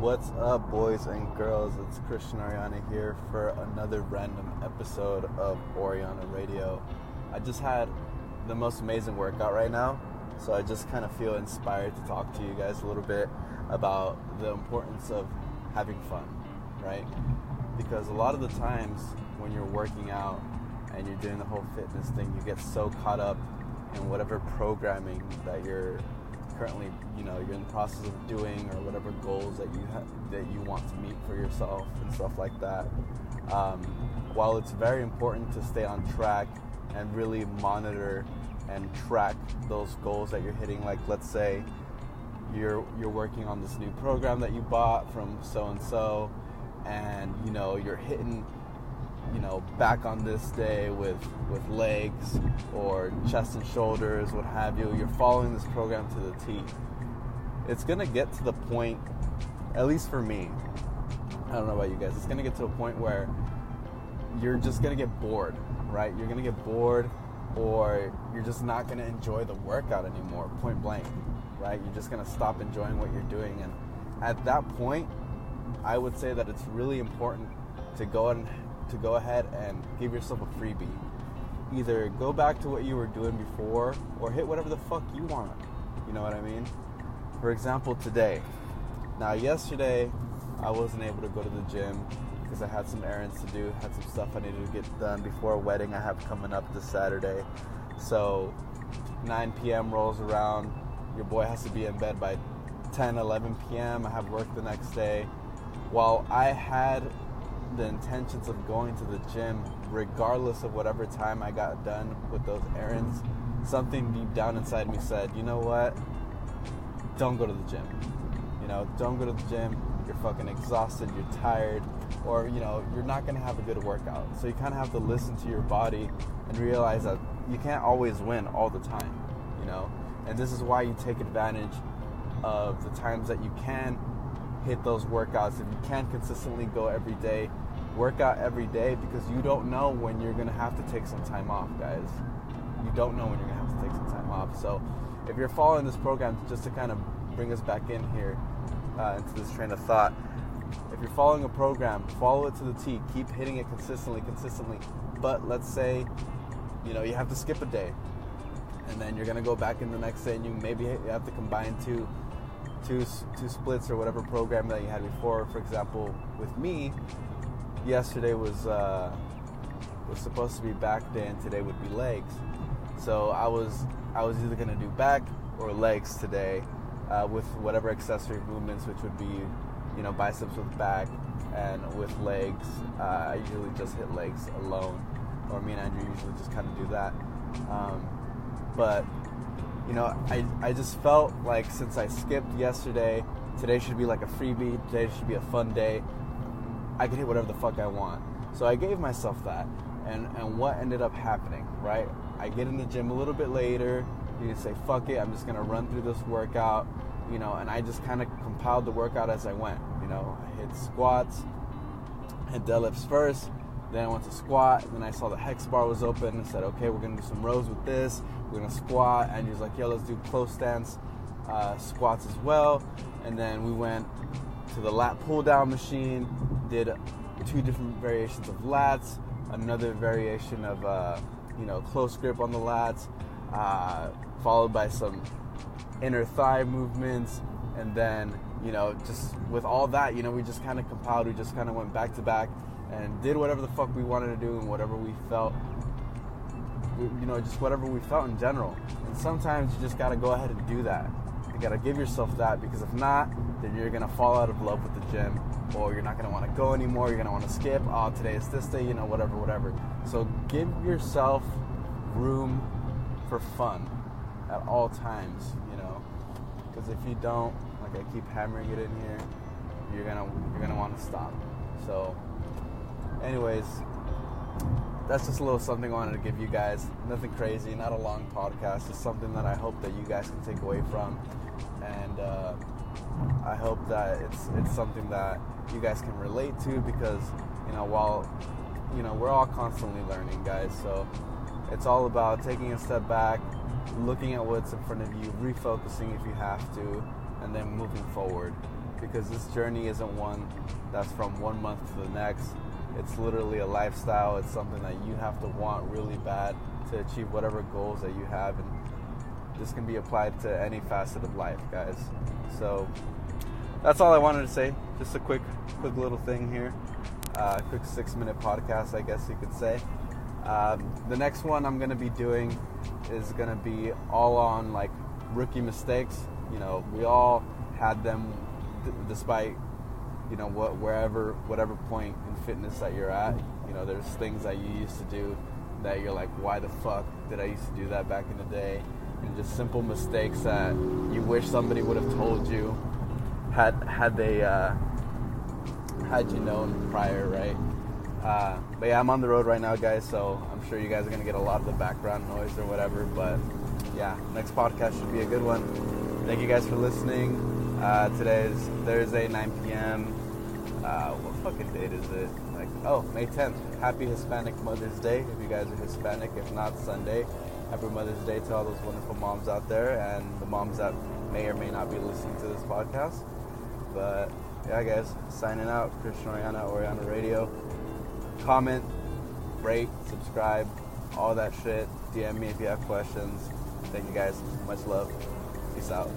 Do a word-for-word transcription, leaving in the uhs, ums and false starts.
What's up, boys and girls? It's Christian Oriana here for another random episode of Oriana Radio. I just had the most amazing workout right now, so I just kind of feel inspired to talk to you guys a little bit about the importance of having fun, right? Because a lot of the times when you're working out and you're doing the whole fitness thing, you get so caught up in whatever programming that you're currently, you know, you're in the process of doing, or whatever goals that you ha- that you want to meet for yourself and stuff like that. Um, while it's very important to stay on track and really monitor and track those goals that you're hitting, like let's say you're you're working on this new program that you bought from so and so, and you know you're hitting, you know, back on this day with, with legs or chest and shoulders, what have you. You're following this program to the T. It's going to get to the point, at least for me, I don't know about you guys, it's going to get to a point where you're just going to get bored, right? You're going to get bored, or you're just not going to enjoy the workout anymore, point blank, right? You're just going to stop enjoying what you're doing. And at that point, I would say that it's really important to go and to go ahead and give yourself a freebie. Either go back to what you were doing before, or hit whatever the fuck you want. You know what I mean? For example, today. Now, yesterday, I wasn't able to go to the gym because I had some errands to do, had some stuff I needed to get done before a wedding I have coming up this Saturday. So, nine p.m. rolls around. Your boy has to be in bed by ten, eleven p.m. I have work the next day. While I had the intentions of going to the gym, regardless of whatever time I got done with those errands, something deep down inside me said, you know what, don't go to the gym. You know, don't go to the gym. You're fucking exhausted, you're tired, or, you know, you're not going to have a good workout. So you kind of have to listen to your body and realize that you can't always win all the time, you know. And this is why you take advantage of the times that you can hit those workouts. If you can't consistently go every day, work out every day, because you don't know when you're going to have to take some time off, guys. You don't know when you're going to have to take some time off. So if you're following this program, just to kind of bring us back in here uh, into this train of thought, if you're following a program, follow it to the T. Keep hitting it consistently, consistently. But let's say, you know, you have to skip a day, and then you're going to go back in the next day, and you maybe have to combine two Two, two splits or whatever program that you had before. For example, with me, yesterday was uh, was supposed to be back day, and today would be legs. So I was I was either gonna do back or legs today, uh, with whatever accessory movements, which would be, you know, biceps with back, and with legs, uh, I usually just hit legs alone, or me and Andrew usually just kind of do that. Um, but You know, I, I just felt like since I skipped yesterday, today should be like a freebie. Today should be a fun day. I can hit whatever the fuck I want. So I gave myself that. And, and what ended up happening, right? I get in the gym a little bit later. You say, fuck it, I'm just going to run through this workout. You know, and I just kind of compiled the workout as I went. You know, I hit squats, hit deadlifts first. Then I went to squat, and then I saw the hex bar was open, and said, okay, we're going to do some rows with this. We're going to squat. And he was like, yo, let's do close stance uh, squats as well. And then we went to the lat pull-down machine, did two different variations of lats, another variation of, uh, you know, close grip on the lats, uh, followed by some inner thigh movements. And then, you know, just with all that, you know, we just kind of compiled. We just kind of went back-to-back and did whatever the fuck we wanted to do, and whatever we felt, you know, just whatever we felt in general. And sometimes you just gotta go ahead and do that. You gotta give yourself that, because if not, then you're gonna fall out of love with the gym, or you're not gonna wanna go anymore, you're gonna wanna skip, oh, today is this day, you know, whatever, whatever. So give yourself room for fun at all times, you know, because if you don't, like I keep hammering it in here, you're gonna, you're gonna wanna stop. So anyways, that's just a little something I wanted to give you guys. Nothing crazy, not a long podcast. Just something that I hope that you guys can take away from. And uh, I hope that it's it's something that you guys can relate to, because, you know, while, you know, we're all constantly learning, guys. So it's all about taking a step back, looking at what's in front of you, refocusing if you have to, and then moving forward. because this journey isn't one that's from one month to the next. It's literally a lifestyle. It's something that you have to want really bad to achieve whatever goals that you have. And this can be applied to any facet of life, guys. So that's all I wanted to say. Just a quick, quick little thing here. Uh, quick six-minute podcast, I guess you could say. Um, the next one I'm going to be doing is going to be all on, like, rookie mistakes. You know, we all had them d- despite, you know, what, wherever, whatever point in fitness that you're at. You know, there's things that you used to do that you're like, why the fuck did I used to do that back in the day? And just simple mistakes that you wish somebody would have told you had had they uh, had you known prior, right? Uh, but yeah, I'm on the road right now, guys, so I'm sure you guys are gonna get a lot of the background noise or whatever. But yeah, next podcast should be a good one. Thank you guys for listening. Uh, today is Thursday, nine p.m. Uh, what fucking date is it? Like, oh, May tenth. Happy Hispanic Mother's Day if you guys are Hispanic. If not, Sunday. Happy Mother's Day to all those wonderful moms out there and the moms that may or may not be listening to this podcast. But yeah, guys, signing out. Christian Oriana, Oriana Radio. Comment, rate, subscribe, all that shit. D M me if you have questions. Thank you guys. Much love. Peace out.